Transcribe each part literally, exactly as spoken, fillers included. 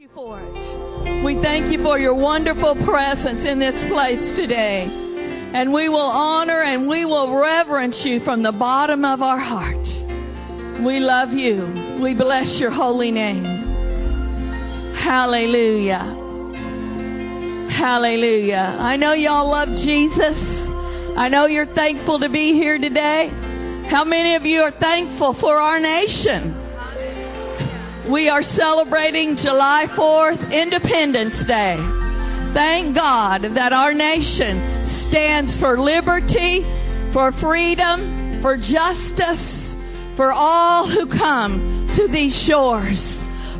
You for it. We thank you for your wonderful presence in this place today. And we will honor and we will reverence you from the bottom of our heart. We love you. We bless your holy name. Hallelujah. Hallelujah. I know y'all love Jesus. I know you're thankful to be here today. How many of you are thankful for our nation? We are celebrating July fourth, Independence Day. Thank God that our nation stands for liberty, for freedom, for justice, for all who come to these shores.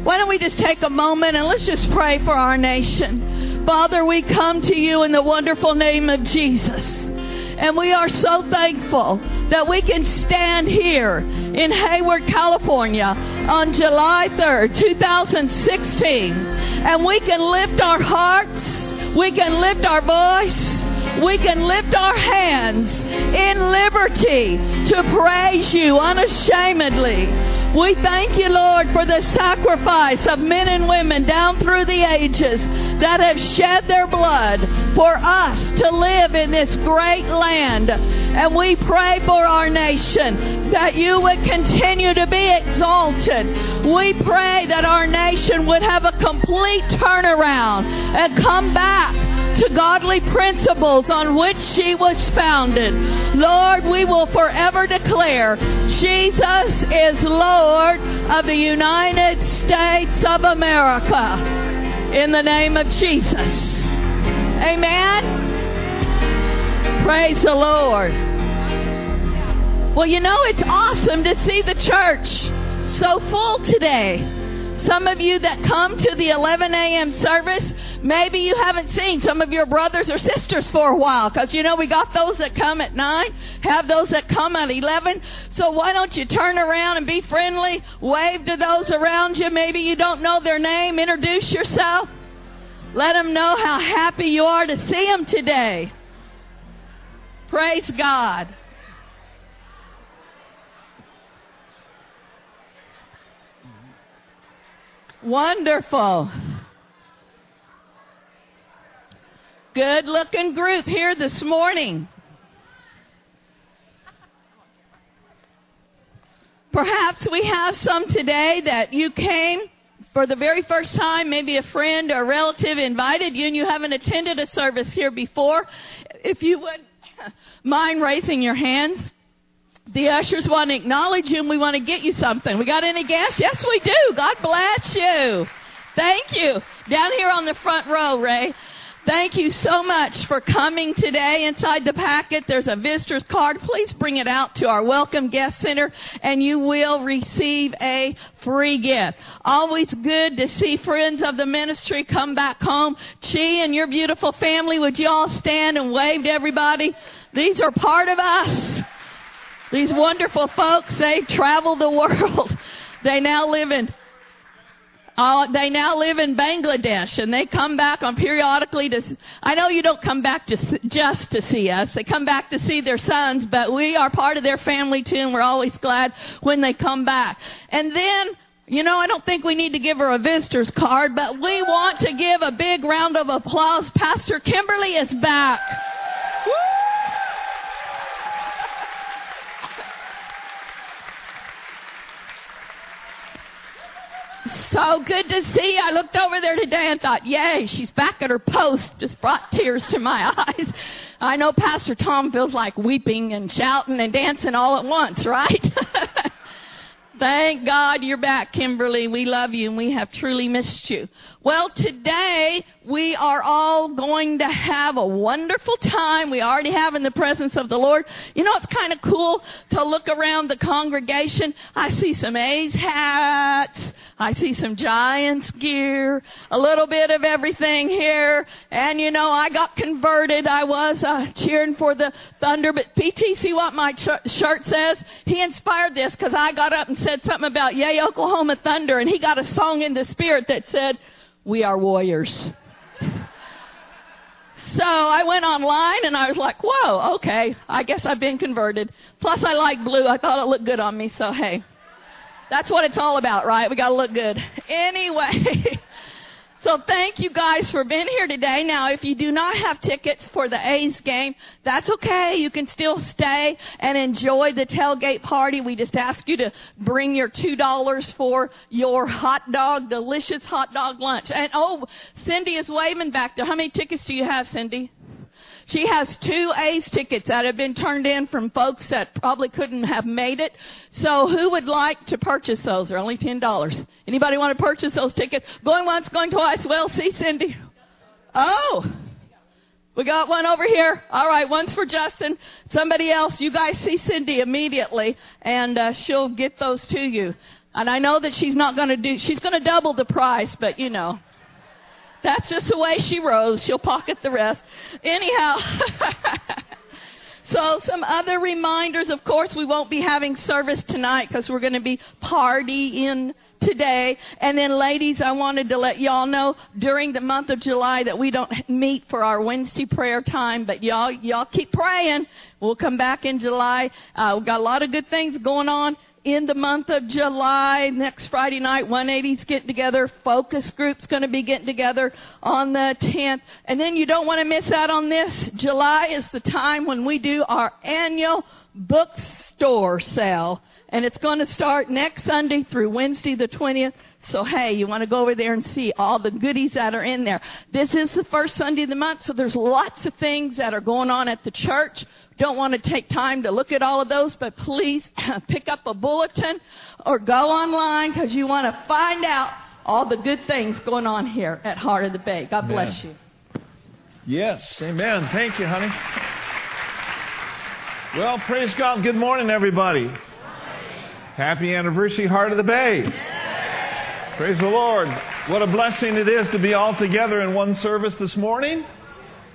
Why don't we just take a moment and let's just pray for our nation. Father, we come to you in the wonderful name of Jesus. And we are so thankful that we can stand here in Hayward, California, on July third, two thousand sixteen. And we can lift our hearts, we can lift our voice, we can lift our hands in liberty to praise you unashamedly. We thank you, Lord, for the sacrifice of men and women down through the ages that have shed their blood for us to live in this great land. And we pray for our nation, that you would continue to be exalted. We pray that our nation would have a complete turnaround and come back to godly principles on which she was founded. Lord, we will forever declare Jesus is Lord of the United States of America. In the name of Jesus. Amen. Praise the Lord. Well, you know, it's awesome to see the church so full today. Some of you that come to the eleven a.m. service, maybe you haven't seen some of your brothers or sisters for a while. Because, you know, we got those that come at nine, have those that come at eleven. So why don't you turn around and be friendly, wave to those around you. Maybe you don't know their name. Introduce yourself. Let them know how happy you are to see them today. Praise God. Wonderful. Good looking group here this morning. Perhaps we have some today that you came for the very first time, maybe a friend or a relative invited you and you haven't attended a service here before. If you wouldn't mind raising your hands. The ushers want to acknowledge you, and we want to get you something. We got any gas? Yes, we do. God bless you. Thank you. Down here on the front row, Ray. Thank you so much for coming today. Inside the packet, there's a visitor's card. Please bring it out to our Welcome Guest Center, and you will receive a free gift. Always good to see friends of the ministry come back home. Chi and your beautiful family, would you all stand and wave to everybody? These are part of us. These wonderful folks, they travel the world. They now live in uh, they now live in Bangladesh, and they come back on periodically to. I know you don't come back to, just to see us. They come back to see their sons, but we are part of their family too, and we're always glad when they come back. And then, you know, I don't think we need to give her a visitor's card, but we want to give a big round of applause. Pastor Kimberly is back. Woo! So good to see. I looked over there today and thought, yay, she's back at her post. Just brought tears to my eyes. I know Pastor Tom feels like weeping and shouting and dancing all at once, right? Thank God you're back, Kimberly. We love you, and we have truly missed you. Well, today we are all going to have a wonderful time. We already have in the presence of the Lord. You know, it's kind of cool to look around the congregation. I see some A's hats. I see some Giants gear. A little bit of everything here. And, you know, I got converted. I was uh, cheering for the Thunder. But P T, see what my ch- shirt says? He inspired this because I got up and said, said something about, yay, Oklahoma Thunder, and he got a song in the spirit that said, we are warriors. So I went online, and I was like, whoa, okay, I guess I've been converted. Plus, I like blue. I thought it looked good on me, so hey. That's what it's all about, right? We got to look good. Anyway, So thank you guys for being here today. Now, if you do not have tickets for the A's game, that's okay. You can still stay and enjoy the tailgate party. We just ask you to bring your two dollars for your hot dog, delicious hot dog lunch. And, oh, Cindy is waving back there. How many tickets do you have, Cindy? She has two A's tickets that have been turned in from folks that probably couldn't have made it. So who would like to purchase those? They're only ten dollars. Anybody want to purchase those tickets? Going once, going twice. Well, see, Cindy. Oh, we got one over here. All right, one's for Justin. Somebody else. You guys see Cindy immediately, and uh, she'll get those to you. And I know that she's not going to do, she's going to double the price, but you know. That's just the way she rose. She'll pocket the rest. Anyhow, so some other reminders. Of course, we won't be having service tonight because we're going to be partying today. And then, ladies, I wanted to let y'all know during the month of July that we don't meet for our Wednesday prayer time. But y'all, y'all keep praying. We'll come back in July. Uh, we've got a lot of good things going on. In the month of July, next Friday night, one eighty's getting together. Focus group's going to be getting together on the tenth. And then you don't want to miss out on this. July is the time when we do our annual bookstore sale. And it's going to start next Sunday through Wednesday the twentieth. So, hey, you want to go over there and see all the goodies that are in there. This is the first Sunday of the month, so there's lots of things that are going on at the church. Don't want to take time to look at all of those, but please pick up a bulletin or go online because you want to find out all the good things going on here at Heart of the Bay. God amen. Bless you. Yes, amen. Thank you, honey. Well, praise God. Good morning, everybody. Good morning. Happy anniversary, Heart of the Bay. Yes. Praise the Lord. What a blessing it is to be all together in one service this morning.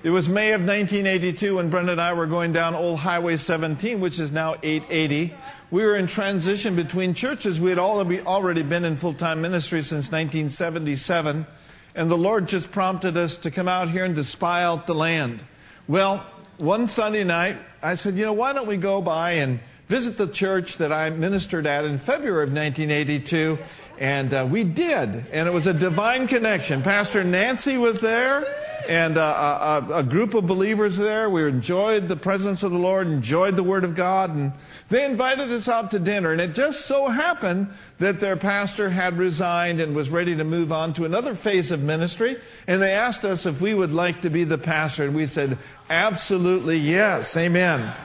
It was May of nineteen eighty-two when Brenda and I were going down old Highway seventeen, which is now eight eighty. We were in transition between churches. We had already been in full-time ministry since nineteen seventy-seven, and the Lord just prompted us to come out here and to spy out the land. Well, one Sunday night, I said, you know, why don't we go by and visit the church that I ministered at in February of nineteen eighty-two, and uh, we did, and it was a divine connection. Pastor Nancy was there. And uh, a, a group of believers there. We enjoyed the presence of the Lord, enjoyed the Word of God, and they invited us out to dinner. And it just so happened that their pastor had resigned and was ready to move on to another phase of ministry. And they asked us if we would like to be the pastor. And we said, absolutely yes. Amen.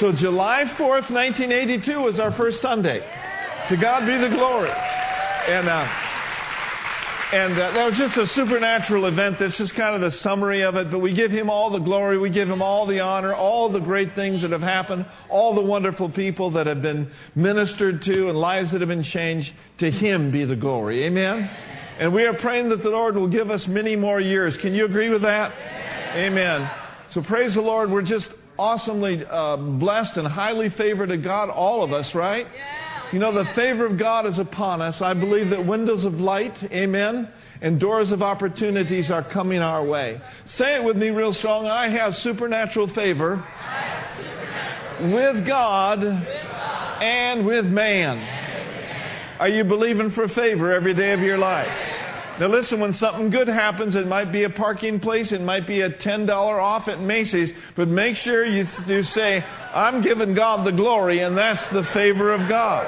So July fourth, nineteen eighty-two was our first Sunday. To God be the glory. And... Uh, And uh, that was just a supernatural event. That's just kind of the summary of it. But we give him all the glory. We give him all the honor, all the great things that have happened, all the wonderful people that have been ministered to and lives that have been changed. To him be the glory. Amen. And we are praying that the Lord will give us many more years. Can you agree with that? Amen. So praise the Lord. We're just awesomely uh, blessed and highly favored of God, all of us, right? Yeah. You know, the favor of God is upon us. I believe that windows of light, amen, and doors of opportunities are coming our way. Say it with me real strong. I have supernatural favor, have supernatural favor. With, God with God and with man. And with man. Are you believing for favor every day of your life? Now listen, when something good happens, it might be a parking place, it might be a ten dollars off at Macy's, but make sure you, you say, I'm giving God the glory, and that's the favor of God.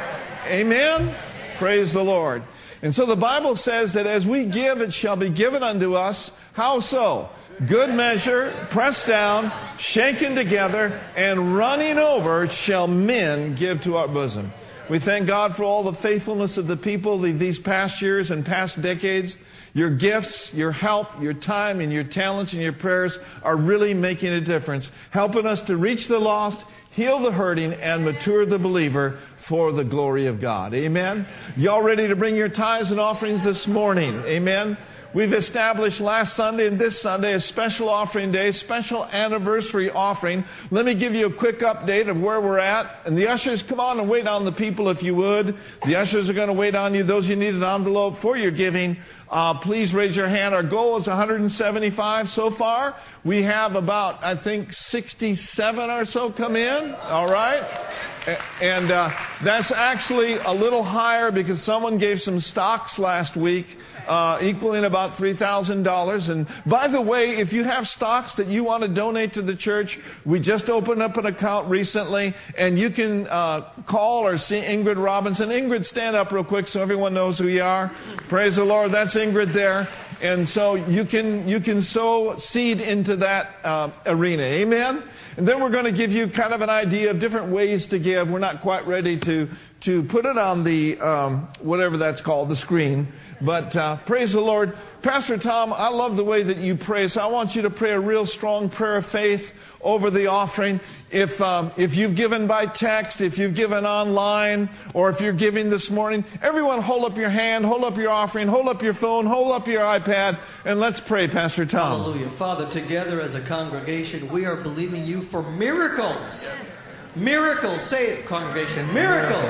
Amen? Praise the Lord. And so the Bible says that as we give, it shall be given unto us. How so? Good measure, pressed down, shaken together, and running over shall men give to our bosom. We thank God for all the faithfulness of the people these past years and past decades. Your gifts, your help, your time, and your talents and your prayers are really making a difference, helping us to reach the lost, heal the hurting, and mature the believer for the glory of God. Amen? Y'all ready to bring your tithes and offerings this morning? Amen? We've established last Sunday and this Sunday a special offering day, special anniversary offering. Let me give you a quick update of where we're at. And the ushers, come on and wait on the people if you would. The ushers are going to wait on you. Those you need an envelope for your giving. Uh, please raise your hand. Our goal is one hundred seventy-five so far. We have about, I think, sixty-seven or so come in. All right. And uh, that's actually a little higher because someone gave some stocks last week, uh, equaling about three thousand dollars. And by the way, if you have stocks that you want to donate to the church, we just opened up an account recently, and you can uh, call or see Ingrid Robinson. Ingrid, stand up real quick so everyone knows who you are. Praise the Lord. That's Ingrid there, and so you can you can sow seed into that uh, arena. Amen. And then we're going to give you kind of an idea of different ways to give. We're not quite ready to to put it on the um, whatever that's called, the screen. But uh, praise the Lord, Pastor Tom. I love the way that you pray. So I want you to pray a real strong prayer of faith over the offering. If um, if you've given by text, if you've given online, or if you're giving this morning, everyone hold up your hand, hold up your offering, hold up your phone, hold up your iPad, and let's pray, Pastor Tom. Hallelujah. Father, together as a congregation, we are believing you for miracles. Yes. Miracles. Say it, congregation. Miracles.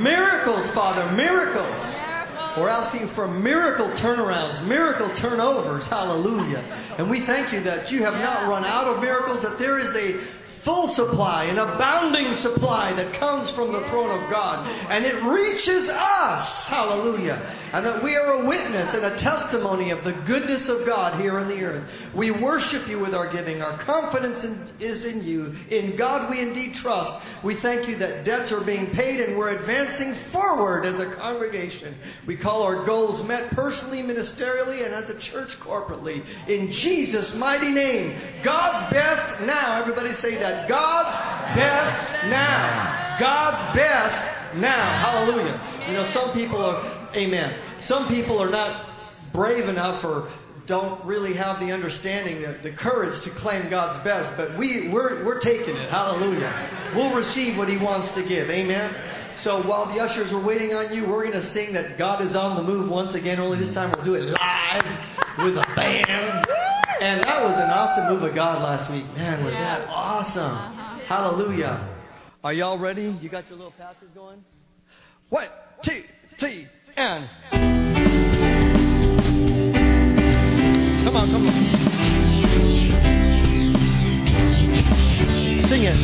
Miracles, miracles Father, miracles. Yes. We're asking you for miracle turnarounds, miracle turnovers, hallelujah. And we thank you that you have not run out of miracles, that there is a full supply, an abounding supply that comes from the throne of God. And it reaches us, hallelujah. And that we are a witness and a testimony of the goodness of God here in the earth. We worship you with our giving. Our confidence in, is in you. In God we indeed trust. We thank you that debts are being paid and we're advancing forward as a congregation. We call our goals met personally, ministerially, and as a church corporately. In Jesus' mighty name. God's best now. Everybody say that. God's best now. God's best now. Hallelujah. You know, some people are... Amen. Some people are not brave enough or don't really have the understanding, the, the courage to claim God's best, but we, we're, we're taking it. Hallelujah. We'll receive what he wants to give. Amen. So while the ushers are waiting on you, we're going to sing that God is on the move once again, only this time we'll do it live with a band. And that was an awesome move of God last week. Man, was that awesome. Hallelujah. Are y'all ready? You got your little passes going? One, two, three. And come on, come on. Sing it.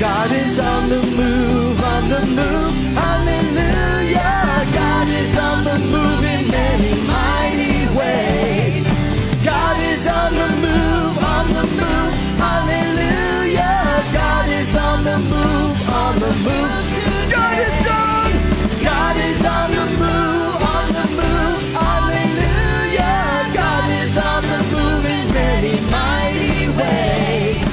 God is on the move, on the move. Hallelujah. God is on the move in many mighty ways. God is on the move, on the move. Hallelujah. God is on the move, on the move. God is on. God is on the move, on the move, hallelujah. God is on the move in many mighty ways.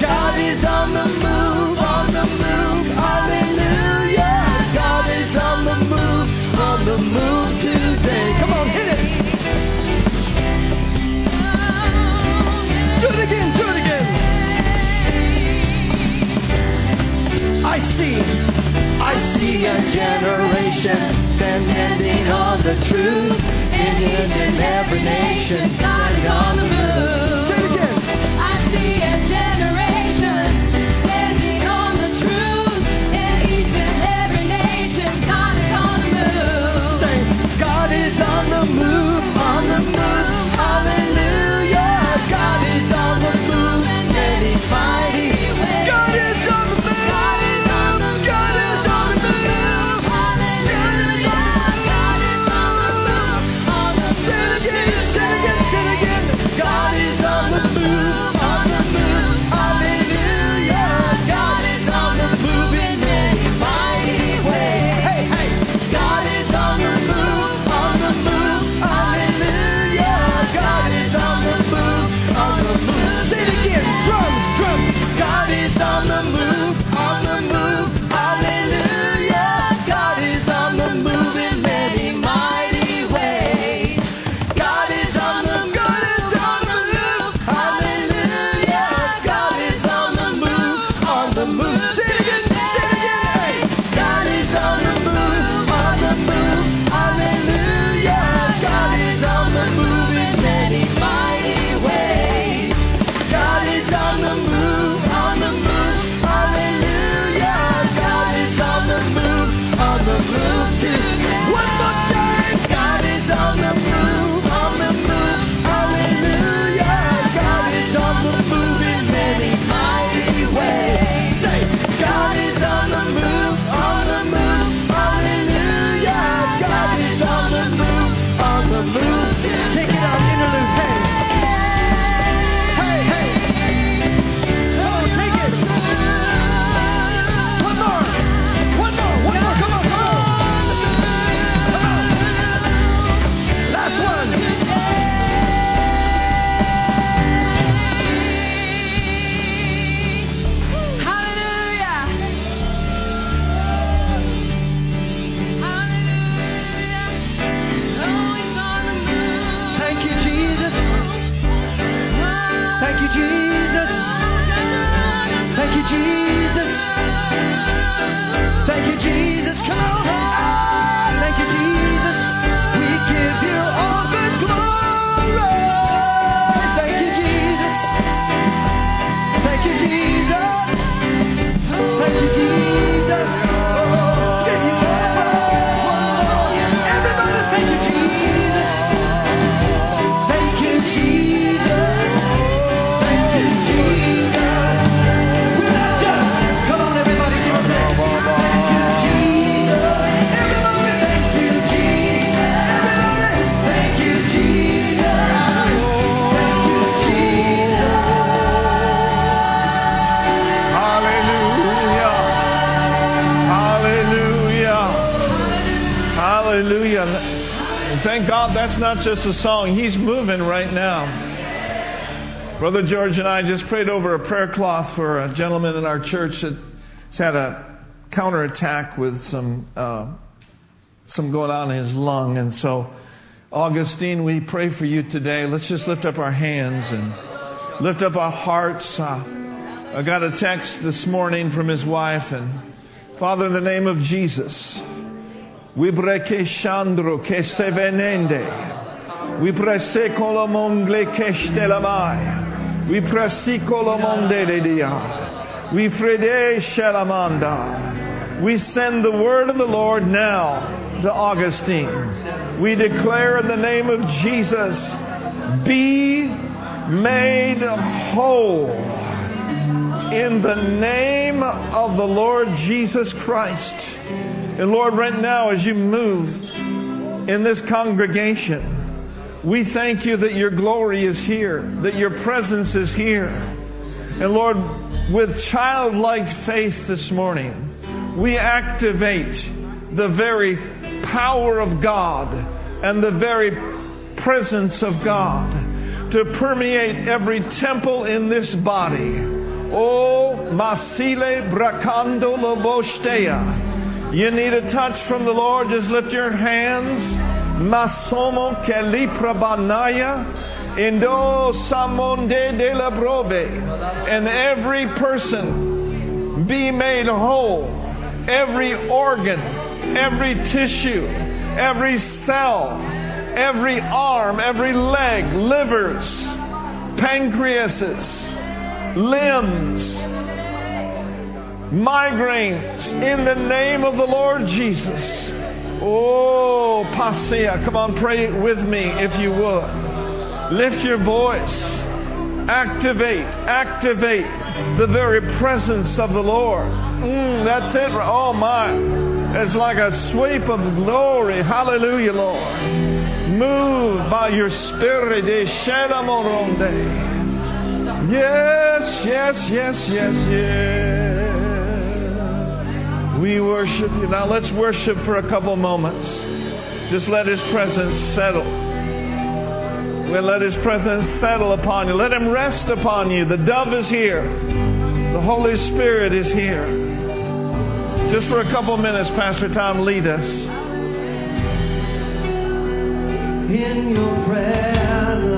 God is on the move, on the move, hallelujah. God is on the move, on the move today. Come on, hit it. Do it again, do it again. I see. I see a generation standing on the truth. It is in every nation. God is on the move. Say it again. I see a generation standing on the truth. In each and every nation, God is on the move. Say, God is on the move, on the move. Hallelujah. God is on the move in many mighty ways. God is on the move. God is on the move. God is thank God that's not just a song. He's moving right now. Brother George and I just prayed over a prayer cloth for a gentleman in our church that's had a counterattack with some uh, some going on in his lung. And so, Augustine, we pray for you today. Let's just lift up our hands and lift up our hearts. Uh, I got a text this morning from his wife. And Father, in the name of Jesus, we break Shandro che se venende. We presse colomongle che stelamai. We presse colomondele dia. We frede shalamanda. We send the word of the Lord now to Augustine. We declare in the name of Jesus, be made whole in the name of the Lord Jesus Christ. And Lord, right now, as you move in this congregation, we thank you that your glory is here, that your presence is here. And Lord, with childlike faith this morning, we activate the very power of God and the very presence of God to permeate every temple in this body. Oh, Masile Bracando Lobostea. You need a touch from the Lord, just lift your hands. Masomo kelipra banaya, indo samonde de la brobe. And every person be made whole. Every organ, every tissue, every cell, every arm, every leg, livers, pancreases, limbs, migraines, in the name of the Lord Jesus. Oh, Pasea, come on, pray with me if you would. Lift your voice. Activate, activate the very presence of the Lord. Mm, that's it. Oh, my. It's like a sweep of glory. Hallelujah, Lord. Move by your spirit. Yes, yes, yes, yes, yes. We worship you. Now let's worship for a couple moments. Just let His presence settle. We'll let His presence settle upon you. Let Him rest upon you. The dove is here. The Holy Spirit is here. Just for a couple minutes, Pastor Tom, lead us. In your presence,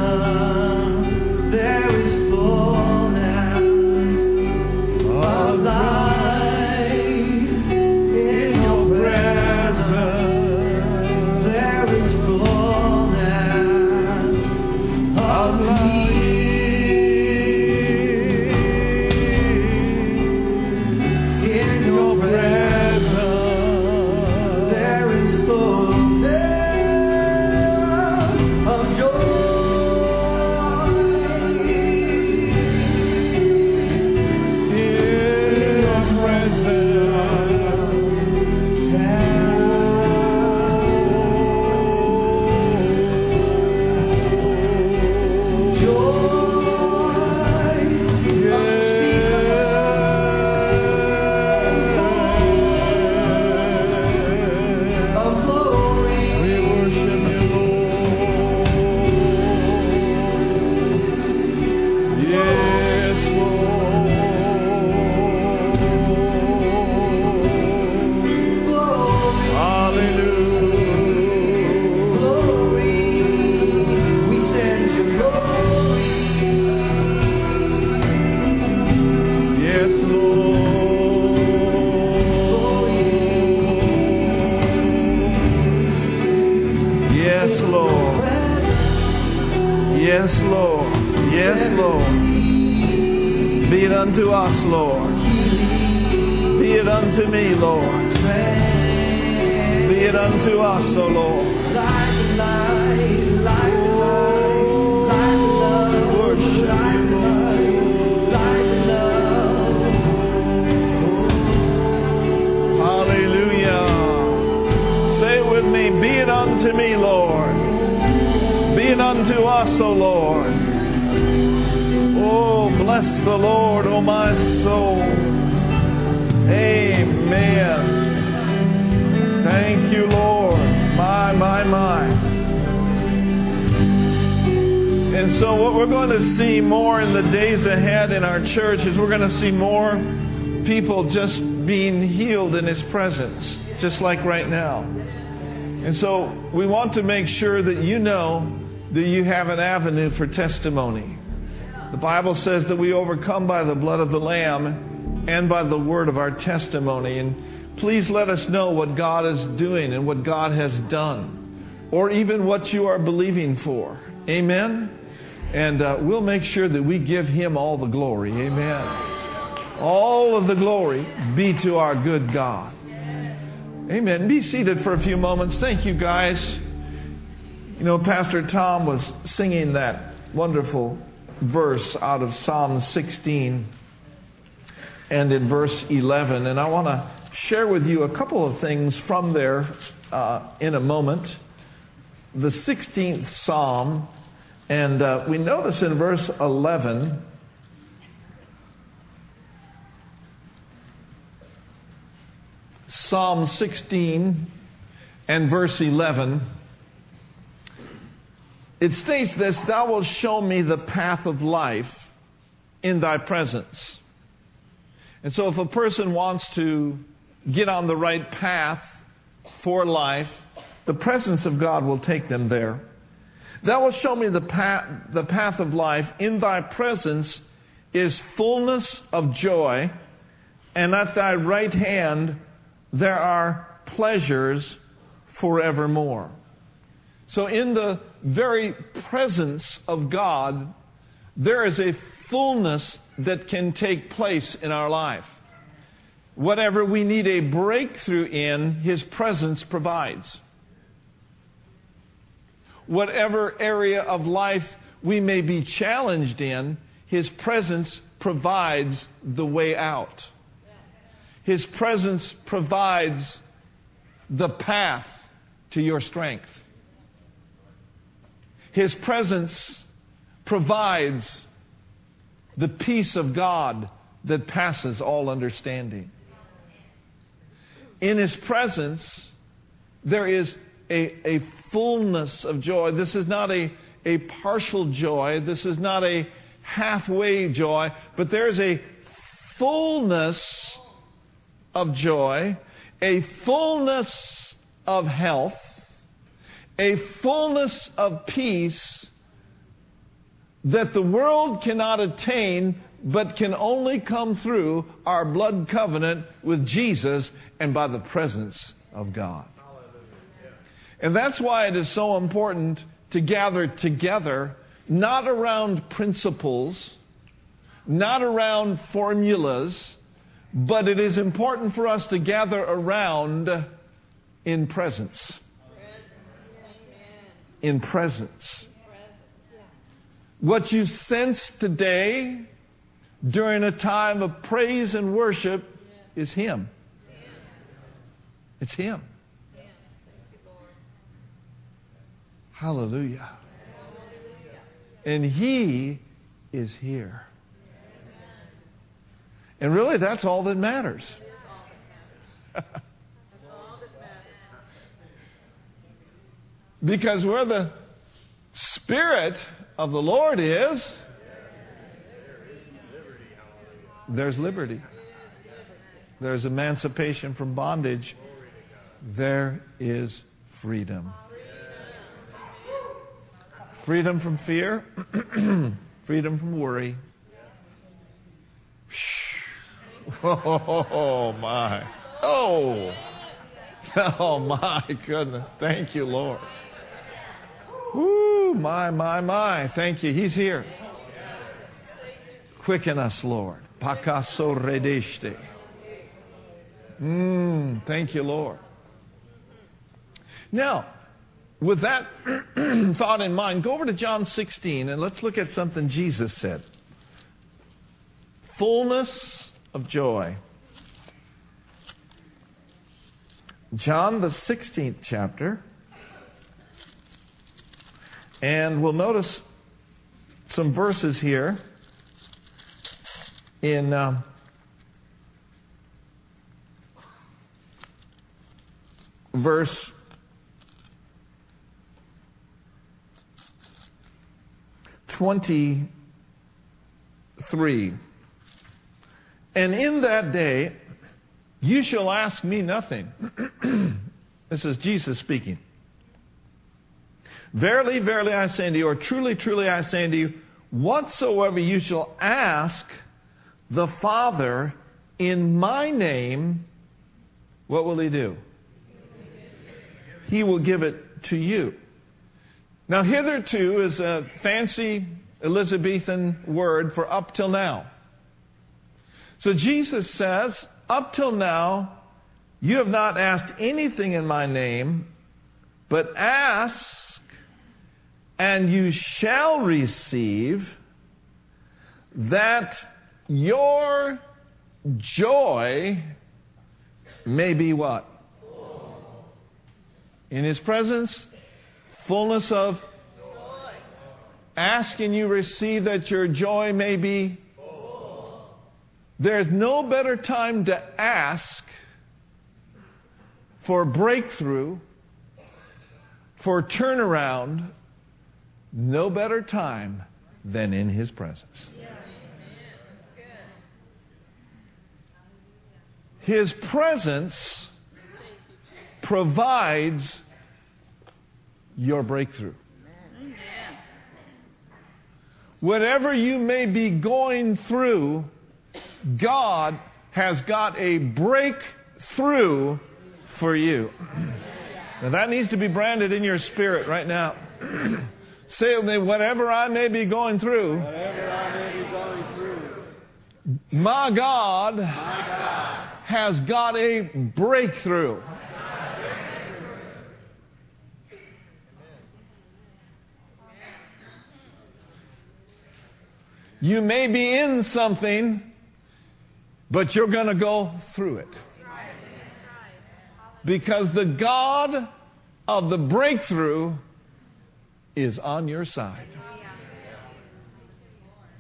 there is fullness of life. Thank you, Lord. My, my, my. And so what we're going to see more in the days ahead in our church is we're going to see more people just being healed in His presence, just like right now. And so we want to make sure that you know that you have an avenue for testimony. The Bible says that we overcome by the blood of the Lamb and by the word of our testimony. And please let us know what God is doing and what God has done, or even what you are believing for. Amen? And uh, we'll make sure that we give Him all the glory. Amen. All of the glory be to our good God. Amen. Be seated for a few moments. Thank you, guys. You know, Pastor Tom was singing that wonderful verse out of Psalm sixteen and in verse eleven. And I want to share with you a couple of things from there uh, in a moment. The sixteenth Psalm, and uh, we notice in verse eleven, Psalm sixteen and verse eleven, it states this: "Thou wilt show me the path of life in Thy presence." And so if a person wants to get on the right path for life, the presence of God will take them there. "Thou wilt show me the path, the path of life. In Thy presence is fullness of joy, and at Thy right hand there are pleasures forevermore." So in the very presence of God, there is a fullness that can take place in our life. Whatever we need a breakthrough in, His presence provides. Whatever area of life we may be challenged in, His presence provides the way out. His presence provides the path to your strength. His presence provides the peace of God that passes all understanding. In His presence, there is a, a fullness of joy. This is not a, a partial joy. This is not a halfway joy. But there is a fullness of joy, a fullness of health, a fullness of peace that the world cannot attain, but can only come through our blood covenant with Jesus and by the presence of God. And that's why it is so important to gather together, not around principles, not around formulas, but it is important for us to gather around in presence. In presence. What you sense today during a time of praise and worship is Him. It's Him. Hallelujah. And He is here. And really, that's all that matters. Because where the Spirit of the Lord is, there's liberty. There's emancipation from bondage. There is freedom. Freedom from fear. Freedom from worry. Oh, my. Oh, oh, my goodness. Thank you, Lord. Woo, my, my, my. Thank you. He's here. Quicken us, Lord. Pakaso redeshte. Mm, thank you, Lord. Now, with that thought in mind, go over to John sixteen and let's look at something Jesus said. Fullness of joy. John, the sixteenth chapter. And we'll notice some verses here in um, verse twenty-three. And in that day, you shall ask me nothing. This is Jesus speaking. Verily, verily, I say unto you, or truly, truly, I say unto you, whatsoever you shall ask the Father in my name, what will he do? He will give it to you. Now, hitherto is a fancy Elizabethan word for up till now. So Jesus says, up till now, you have not asked anything in my name, but ask, and you shall receive, that your joy may be what? In his presence, fullness of joy. Ask and you receive that your joy may be full. There's no better time to ask for breakthrough, for turnaround, no better time than in his presence. Yeah. His presence provides your breakthrough. Amen. Whatever you may be going through, God has got a breakthrough for you. Now that needs to be branded in your spirit right now. Say it with me, whatever I may be going through, whatever I may be going through, my God, my God has got a breakthrough. You may be in something, but you're going to go through it. Because the God of the breakthrough is on your side.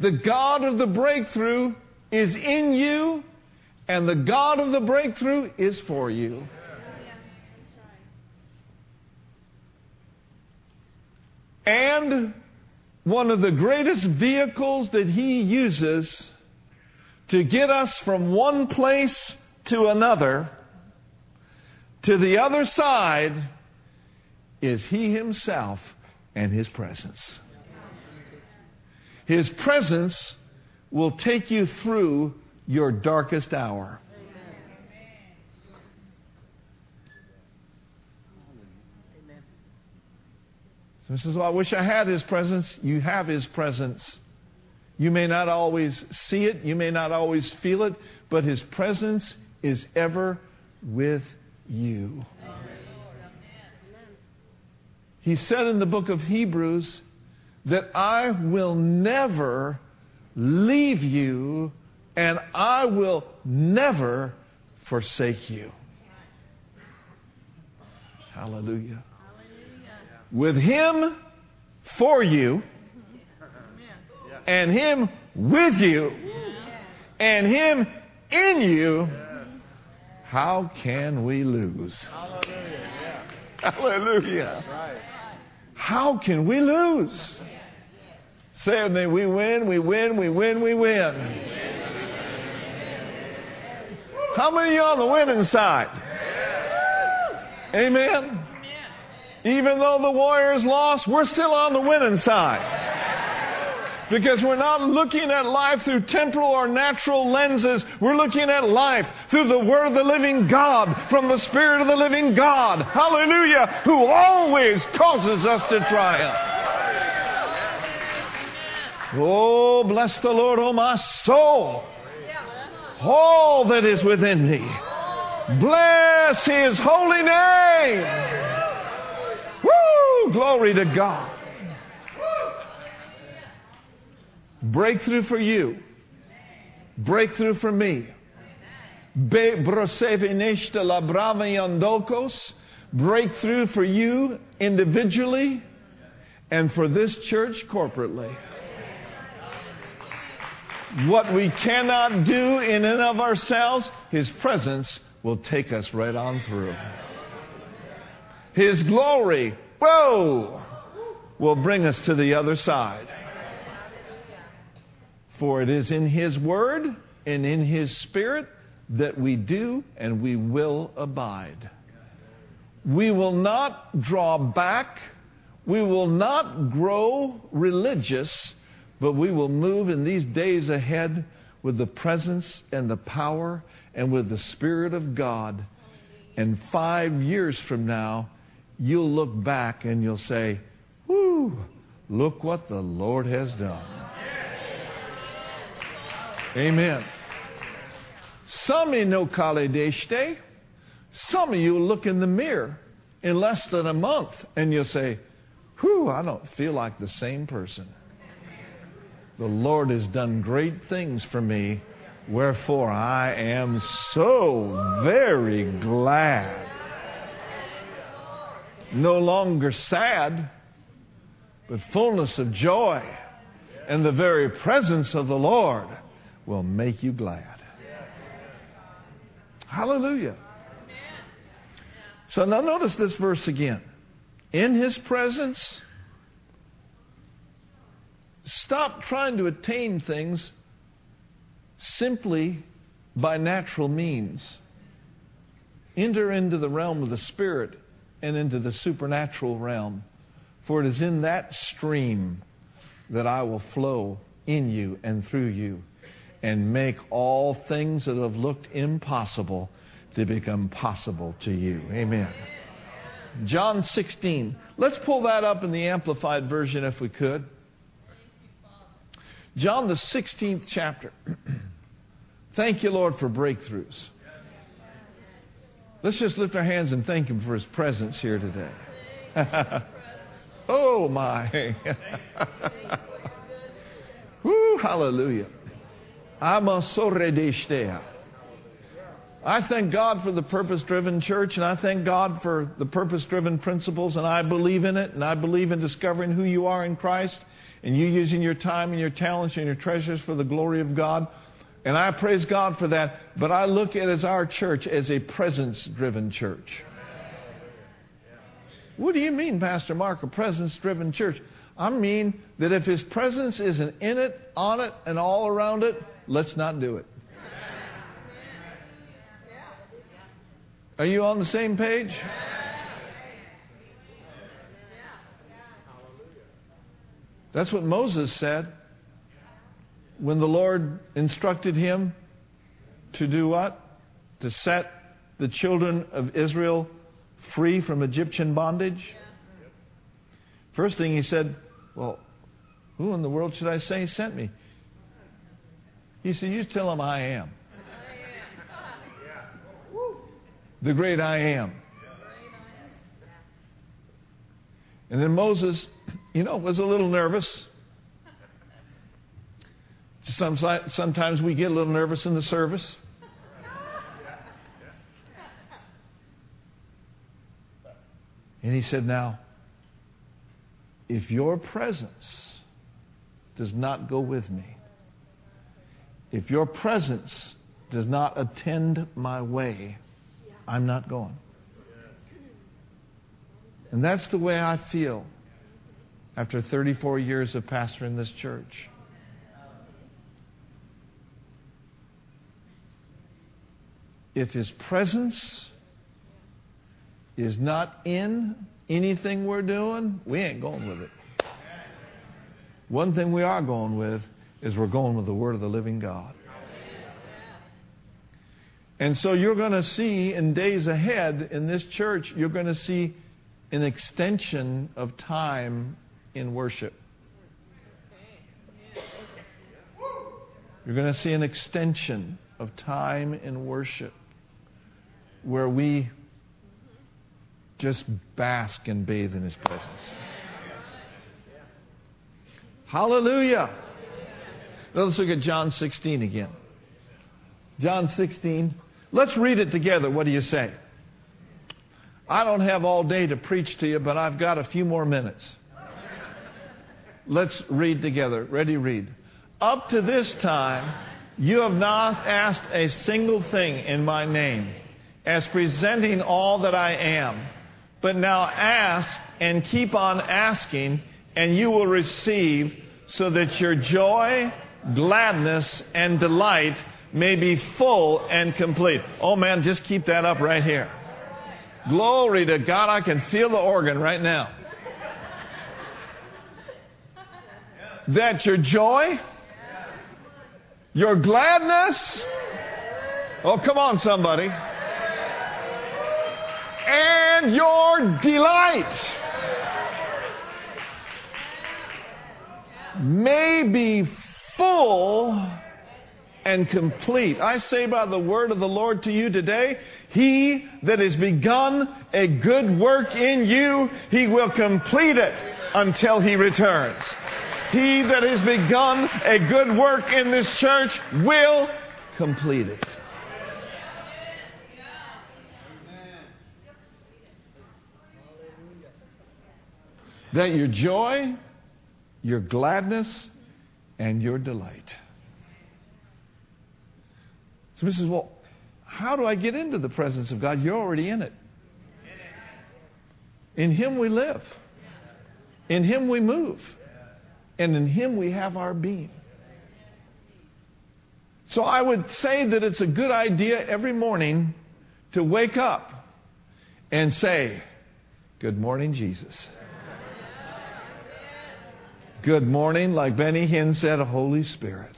The God of the breakthrough is in you, and the God of the breakthrough is for you. And one of the greatest vehicles that he uses to get us from one place to another, to the other side, is he himself and his presence. His presence will take you through your darkest hour. This is why I wish I had his presence. You have his presence. You may not always see it. You may not always feel it. But his presence is ever with you. He said in the book of Hebrews that I will never leave you and I will never forsake you. Hallelujah. With him for you, and him with you, and him in you, how can we lose? Hallelujah. Hallelujah. How can we lose? Say with me, we win, we win, we win, we win. How many of you on the winning side? Amen. Even though the Warriors lost, we're still on the winning side. Because we're not looking at life through temporal or natural lenses. We're looking at life through the Word of the living God, from the Spirit of the living God. Hallelujah! Who always causes us to triumph. Oh, bless the Lord, oh my soul. All that is within me. Bless his holy name. Glory to God. Breakthrough for you. Breakthrough for me. Breakthrough for you individually and for this church corporately. What we cannot do in and of ourselves, his presence will take us right on through. His glory, whoa, will bring us to the other side. For it is in His Word and in His Spirit that we do and we will abide. We will not draw back. We will not grow religious, but we will move in these days ahead with the presence and the power and with the Spirit of God. And five years from now, you'll look back and you'll say, whoo, look what the Lord has done. Amen. Some in no kali deshte. Some of you look in the mirror in less than a month and you'll say, whew, I don't feel like the same person. The Lord has done great things for me, wherefore I am so very glad. No longer sad, but fullness of joy, and the very presence of the Lord will make you glad. Hallelujah. So now notice this verse again. In His presence, stop trying to attain things simply by natural means. Enter into the realm of the Spirit and into the supernatural realm. For it is in that stream that I will flow in you and through you and make all things that have looked impossible to become possible to you. Amen. John sixteen. Let's pull that up in the Amplified Version if we could. John the sixteenth chapter. Thank you, Lord, for breakthroughs. Let's just lift our hands and thank Him for His presence here today. Oh, my. Woo, hallelujah. I thank God for the purpose-driven church, and I thank God for the purpose-driven principles, and I believe in it, and I believe in discovering who you are in Christ, and you using your time and your talents and your treasures for the glory of God. And I praise God for that, but I look at it as our church as a presence-driven church. What do you mean, Pastor Mark, a presence-driven church? I mean that if His presence isn't in it, on it, and all around it, let's not do it. Are you on the same page? That's what Moses said when the Lord instructed him to do what? To set the children of Israel free from Egyptian bondage. First thing he said, well, who in the world should I say sent me? He said, you tell him I am. The great I am. And then Moses, you know, was a little nervous. Sometimes we get a little nervous in the service. And he said, now, if your presence does not go with me, if your presence does not attend my way, I'm not going. And that's the way I feel after thirty-four years of pastoring this church. If His presence is not in anything we're doing, we ain't going with it. One thing we are going with is we're going with the Word of the living God. And so you're going to see in days ahead in this church, you're going to see an extension of time in worship. You're going to see an extension of time in worship where we just bask and bathe in His presence. Hallelujah. Now let's look at John sixteen again. John sixteen. Let's read it together. What do you say? I don't have all day to preach to you, but I've got a few more minutes. Let's read together. Ready, read. Up to this time, you have not asked a single thing in my name, as presenting all that I am. But now ask and keep on asking, and you will receive, so that your joy gladness and delight may be full and complete. Oh man, just keep that up right here. Glory to God, I can feel the organ right now. That your joy, your gladness, oh come on somebody, and your delight may be full and complete. I say by the word of the Lord to you today, he that has begun a good work in you, he will complete it until he returns. He that has begun a good work in this church will complete it. That your joy, your gladness, and your delight. So this is, well, how do I get into the presence of God? You're already in it. In Him we live. In Him we move. And in Him we have our being. So I would say that it's a good idea every morning to wake up and say, good morning, Jesus. Good morning, like Benny Hinn said, Holy Spirit.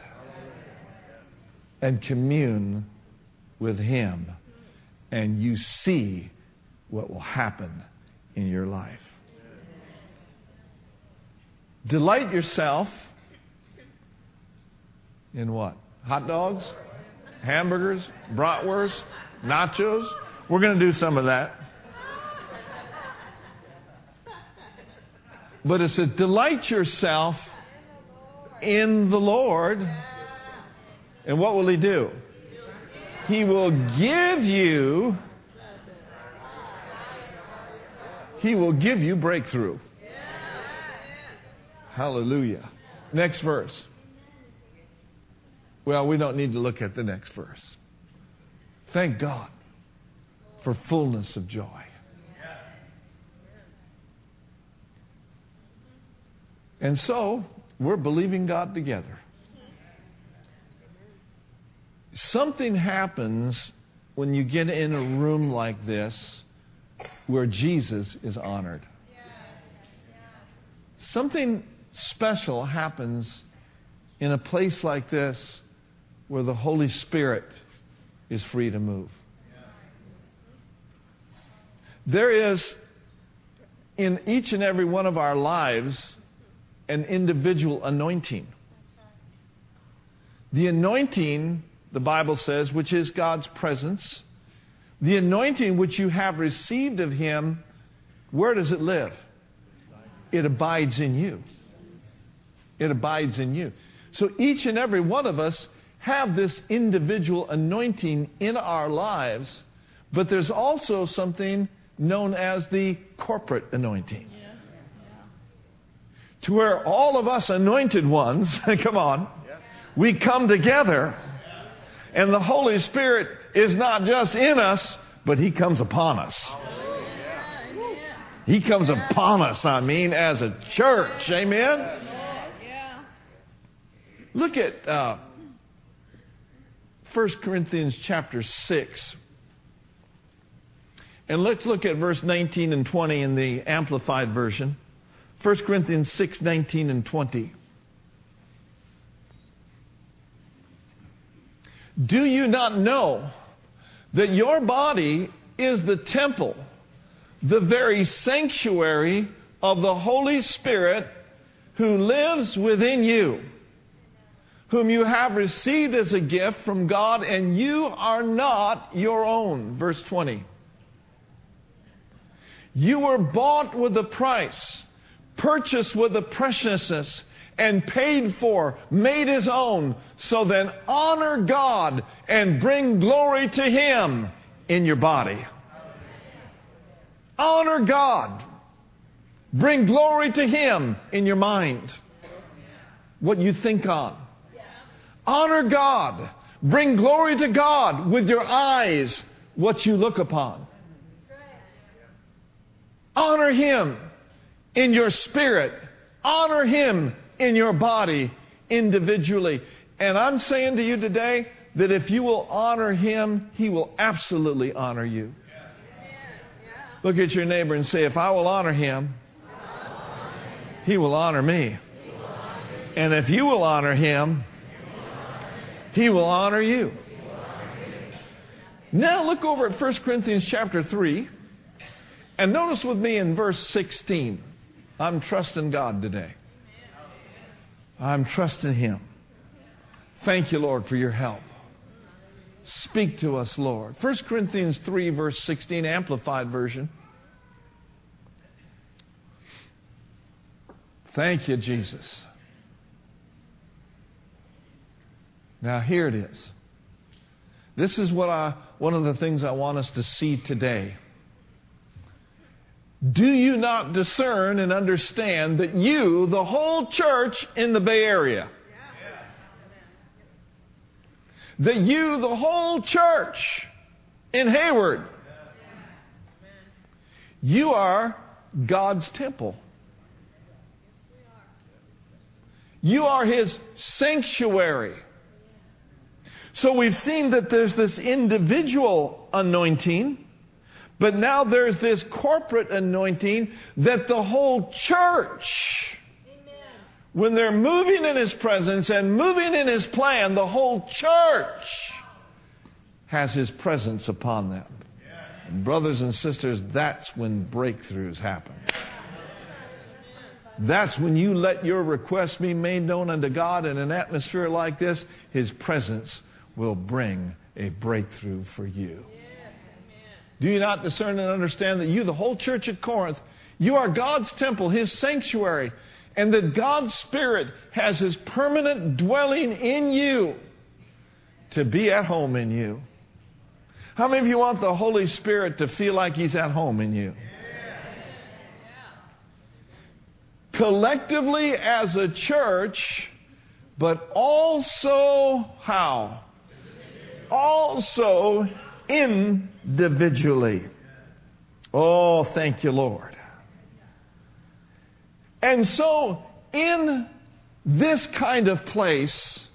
And commune with Him. And you see what will happen in your life. Delight yourself in what? Hot dogs, hamburgers, bratwurst, nachos. We're going to do some of that. But it says, delight yourself in the Lord. And what will He do? He will give you, He will give you breakthrough. Hallelujah. Next verse. Well, we don't need to look at the next verse. Thank God for fullness of joy. And so, we're believing God together. Something happens when you get in a room like this where Jesus is honored. Something special happens in a place like this where the Holy Spirit is free to move. There is, in each and every one of our lives, an individual anointing. The anointing, the Bible says, which is God's presence, the anointing which you have received of Him, where does it live? It abides in you. It abides in you. So each and every one of us have this individual anointing in our lives, but there's also something known as the corporate anointing. To where all of us anointed ones, come on, we come together and the Holy Spirit is not just in us, but He comes upon us. He comes upon us, I mean, as a church. Amen? Look at uh, First Corinthians chapter six. And let's look at verse nineteen and twenty in the Amplified Version. First Corinthians six, nineteen and twenty. Do you not know that your body is the temple, the very sanctuary of the Holy Spirit who lives within you, whom you have received as a gift from God, and you are not your own? Verse twenty. You were bought with a price. Purchased with the preciousness and paid for, made His own. So then honor God and bring glory to Him in your body. Honor God. Bring glory to Him in your mind. What you think on. Honor God. Bring glory to God with your eyes, what you look upon. Honor Him. In your spirit, honor Him in your body, individually. And I'm saying to you today that if you will honor him, he will absolutely honor you. Look at your neighbor and say, if I will honor him, he will honor me. And if you will honor him, he will honor you. Now look over at First Corinthians chapter three and notice with me in verse sixteen. I'm trusting God today. I'm trusting him. Thank you, Lord, for your help. Speak to us, Lord. First Corinthians three, verse sixteen, Amplified Version. Thank you, Jesus. Now, here it is. This is what I, one of the things I want us to see today. Do you not discern and understand that you, the whole church in the Bay Area, that you, the whole church in Hayward, you are God's temple. You are his sanctuary. So we've seen that there's this individual anointing, but now there's this corporate anointing that the whole church, when they're moving in his presence and moving in his plan, the whole church has his presence upon them. And brothers and sisters, that's when breakthroughs happen. That's when you let your request be made known unto God in an atmosphere like this. His presence will bring a breakthrough for you. Do you not discern and understand that you, the whole church at Corinth, you are God's temple, his sanctuary, and that God's Spirit has his permanent dwelling in you to be at home in you? How many of you want the Holy Spirit to feel like he's at home in you? Yeah. Collectively as a church, but also how? Also individually. Oh, thank you, Lord. And so in this kind of place,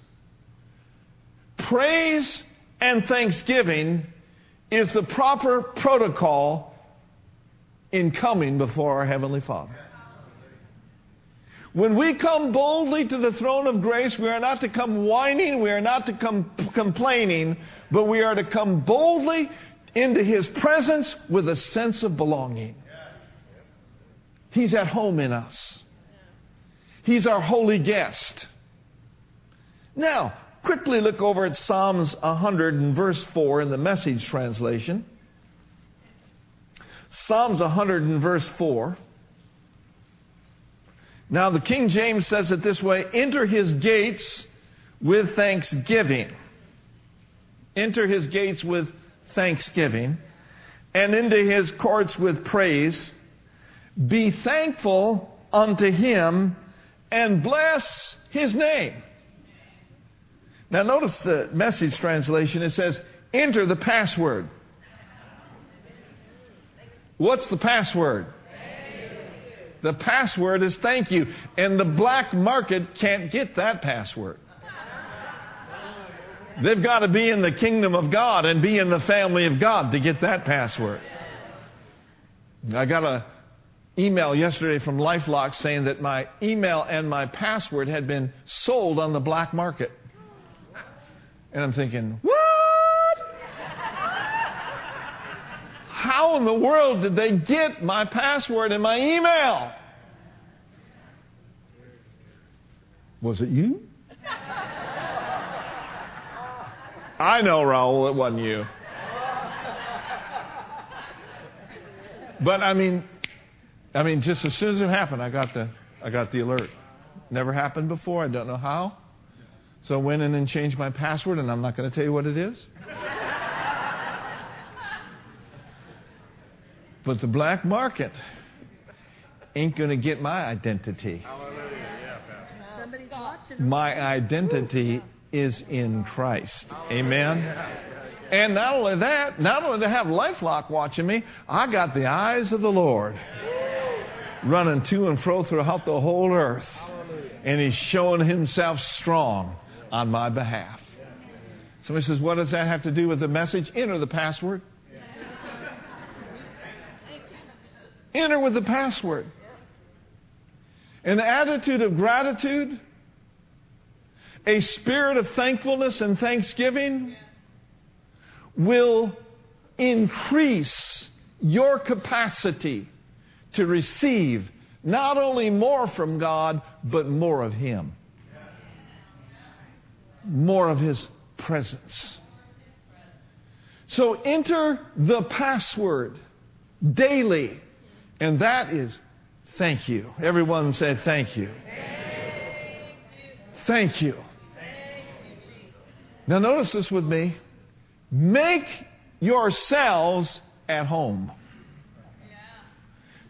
praise and thanksgiving is the proper protocol in coming before our Heavenly Father. When we come boldly to the throne of grace, we are not to come whining, we are not to come complaining, but we are to come boldly into his presence with a sense of belonging. He's at home in us. He's our holy guest. Now, quickly look over at Psalms one hundred and verse four in the Message translation. Psalms one hundred and verse four. Now, the King James says it this way, enter his gates with thanksgiving. Enter his gates with thanksgiving, and into his courts with praise. Be thankful unto him and bless his name. Now notice the Message translation. It says, enter the password. What's the password? The password is thank you. And the black market can't get that password. They've got to be in the kingdom of God and be in the family of God to get that password. I got a email yesterday from LifeLock saying that my email and my password had been sold on the black market. And I'm thinking, what? How in the world did they get my password and my email? Was it you? I know, Raul, it wasn't you. But I mean... I mean, just as soon as it happened, I got the I got the alert. Never happened before. I don't know how. So I went in and changed my password, and I'm not going to tell you what it is. But the black market ain't going to get my identity. My identity is in Christ. Amen. And not only that, not only to have LifeLock watching me, I got the eyes of the Lord running to and fro throughout the whole earth. Hallelujah. and He's showing Himself strong on my behalf. Somebody says, what does that have to do with the message? Enter the password. Enter with the password. An attitude of gratitude, a spirit of thankfulness and thanksgiving will increase your capacity to receive not only more from God, but more of Him. More of His presence. So enter the password daily, and that is thank you. Everyone say thank you. Thank you. Now notice this with me. Make yourselves at home.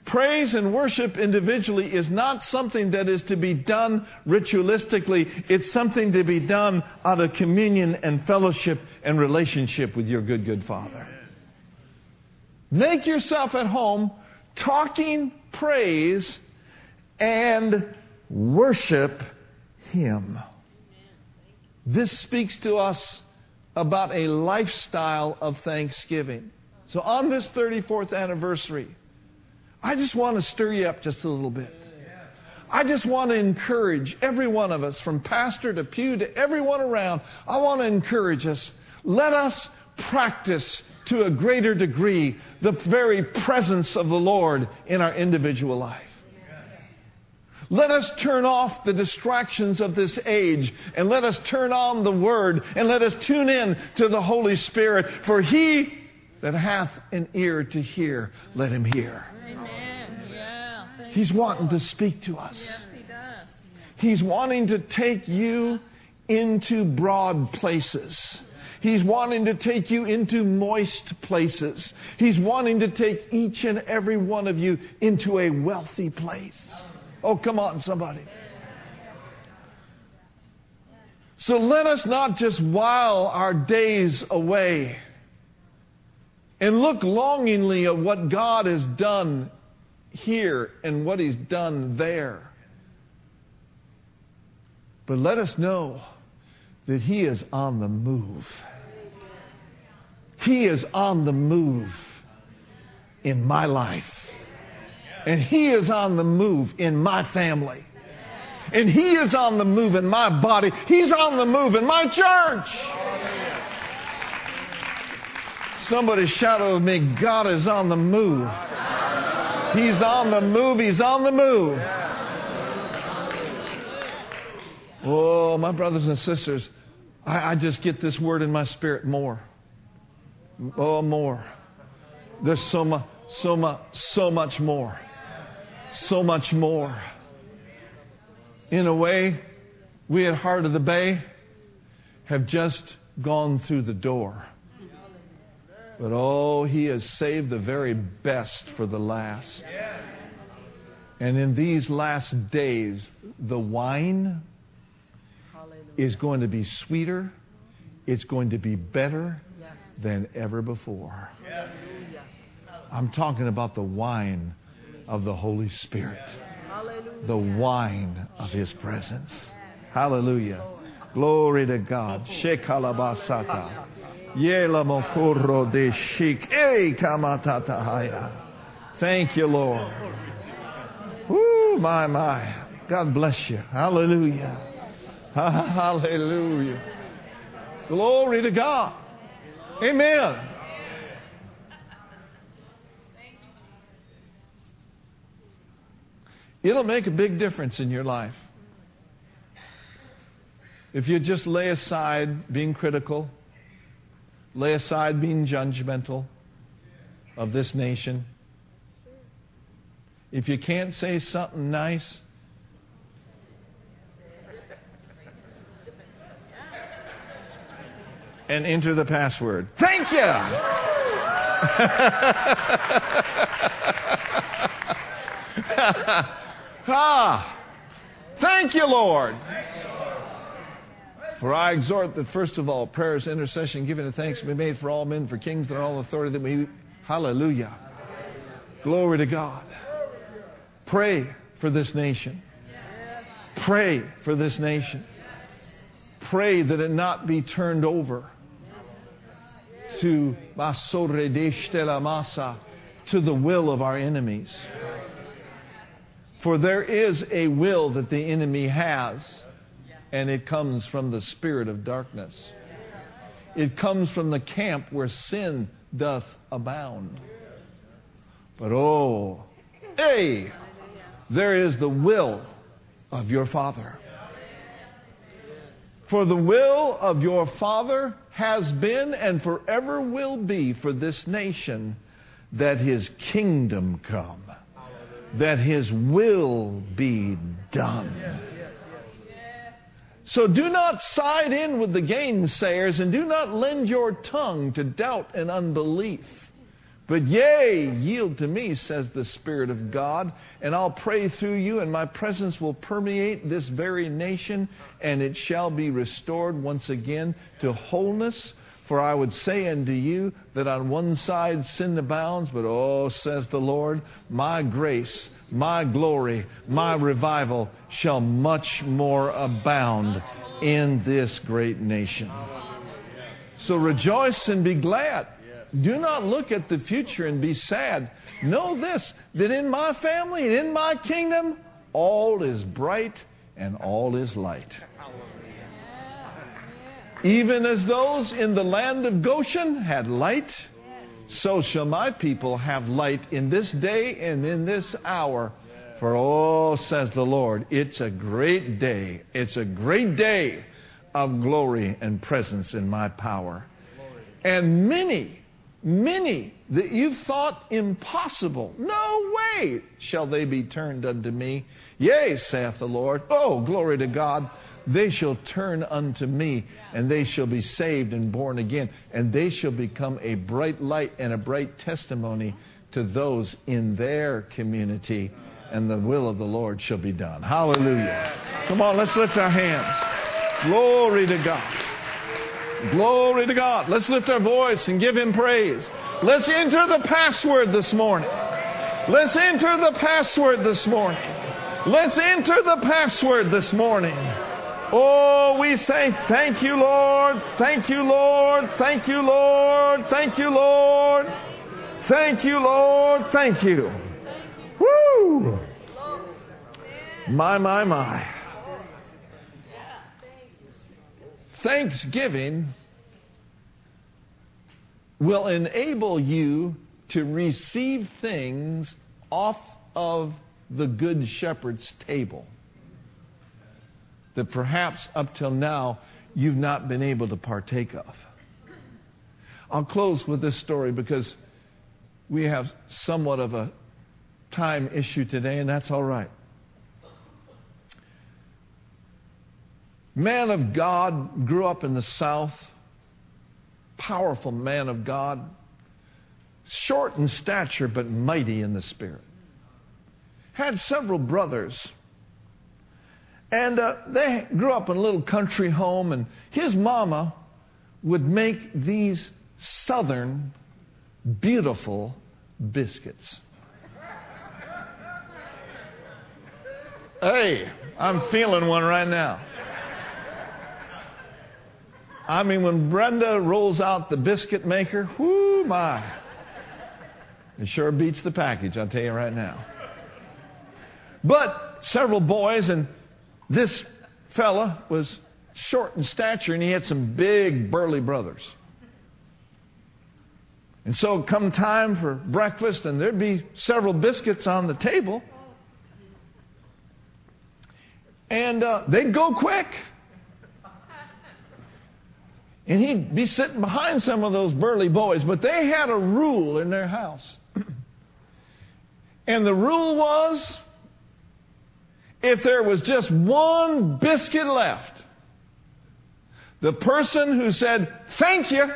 Praise and worship individually is not something that is to be done ritualistically. It's something to be done out of communion and fellowship and relationship with your good, good Father. Make yourself at home talking praise and worship Him. This speaks to us about a lifestyle of thanksgiving. So on this thirty-fourth anniversary, I just want to stir you up just a little bit. I just want to encourage every one of us, from pastor to pew to everyone around. I want to encourage us. Let us practice to a greater degree the very presence of the Lord in our individual life. Let us turn off the distractions of this age, and let us turn on the Word, and let us tune in to the Holy Spirit, for He that hath an ear to hear, let him hear. Amen. Yeah, He's wanting to speak to us. Yes, He does. He's wanting to take you into broad places. He's wanting to take you into moist places. He's wanting to take each and every one of you into a wealthy place. Oh, come on, somebody. So let us not just while our days away and look longingly at what God has done here and what He's done there. But let us know that He is on the move. He is on the move in my life. And He is on the move in my family. And He is on the move in my body. He's on the move in my church. Somebody shout over me, God is on the move. He's on the move. He's on the move. Oh, my brothers and sisters, I, I just get this word in my spirit more. Oh, more. There's so much, so much, so much more. So much more. In a way, we at Heart of the Bay have just gone through the door. But oh, He has saved the very best for the last. And in these last days, the wine is going to be sweeter. It's going to be better than ever before. I'm talking about the wine of the Holy Spirit. The wine of His presence. Hallelujah. Glory to God. Shekalabasata. Thank you, Lord. Woo, my, my. God bless you. Hallelujah. Hallelujah. Glory to God. Amen. It'll make a big difference in your life if you just lay aside being critical. Lay aside being judgmental of this nation. If you can't say something nice, and enter the password. Thank you! ah, thank you, Lord! For I exhort that first of all, prayers, intercession, giving of thanks be made for all men, for kings, and all authority that we... Hallelujah. Glory to God. Pray for this nation. Pray for this nation. Pray that it not be turned over to to the will of our enemies. For there is a will that the enemy has, and it comes from the spirit of darkness. It comes from the camp where sin doth abound. But oh, hey, there is the will of your Father. For the will of your Father has been and forever will be for this nation that His kingdom come, that His will be done. So do not side in with the gainsayers, and do not lend your tongue to doubt and unbelief. But yea, yield to me, says the Spirit of God, and I'll pray through you, and my presence will permeate this very nation, and it shall be restored once again to wholeness. For I would say unto you that on one side sin abounds, but oh, says the Lord, my grace, my glory, my revival shall much more abound in this great nation. So rejoice and be glad. Do not look at the future and be sad. Know this, that in my family and in my kingdom, all is bright and all is light. Even as those in the land of Goshen had light, so shall my people have light in this day and in this hour. For oh, says the Lord, it's a great day. It's a great day of glory and presence in my power. And many... Many that you thought impossible, no way shall they be turned unto me. Yea, saith the Lord, oh, glory to God, they shall turn unto me, and they shall be saved and born again, and they shall become a bright light and a bright testimony to those in their community, and the will of the Lord shall be done. Hallelujah. Come on, let's lift our hands. Glory to God. Glory to God. Let's lift our voice and give Him praise. Let's enter the password this morning. Let's enter the password this morning. Let's enter the password this morning. Oh, we say, thank you, Lord. Thank you, Lord. Thank you, Lord. Thank you, Lord. Thank you, Lord. Thank you. Woo! My, my, my. Thanksgiving will enable you to receive things off of the Good Shepherd's table that perhaps up till now you've not been able to partake of. I'll close with this story because we have somewhat of a time issue today, and that's all right. Man of God, grew up in the South, powerful man of God, short in stature but mighty in the Spirit. Had several brothers, and uh, they grew up in a little country home, and his mama would make these southern, beautiful biscuits. Hey, I'm feeling one right now. I mean, when Brenda rolls out the biscuit maker, whoo, my. It sure beats the package, I'll tell you right now. But several boys, and this fella was short in stature, and he had some big, burly brothers. And so come time for breakfast, and there'd be several biscuits on the table. And uh, they'd go quick. And he'd be sitting behind some of those burly boys. But they had a rule in their house. And the rule was, if there was just one biscuit left, the person who said, thank you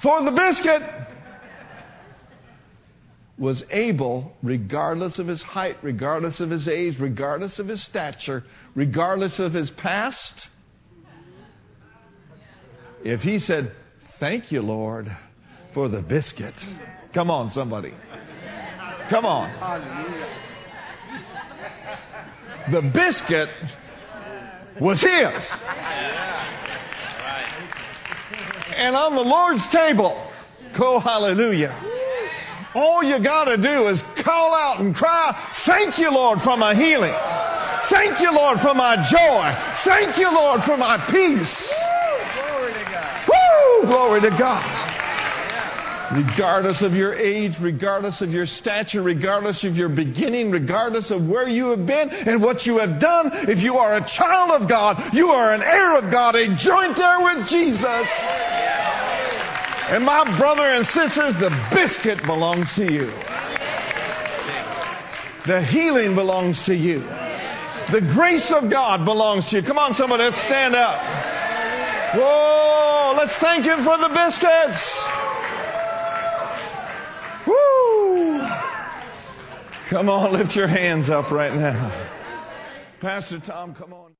for the biscuit, was able, regardless of his height, regardless of his age, regardless of his stature, regardless of his past, if he said, thank you, Lord, for the biscuit. Come on, somebody. Come on. the biscuit was his. And on the Lord's table, oh, hallelujah. All you got to do is call out and cry, thank you, Lord, for my healing. Thank you, Lord, for my joy. Thank you, Lord, for my peace. Glory to God. Woo! Glory to God. Regardless of your age, regardless of your stature, regardless of your beginning, regardless of where you have been and what you have done, if you are a child of God, you are an heir of God, a joint heir with Jesus. And my brother and sisters, the biscuit belongs to you. The healing belongs to you. The grace of God belongs to you. Come on, somebody, let's stand up. Whoa, let's thank Him for the biscuits. Come on, lift your hands up right now. Pastor Tom, come on.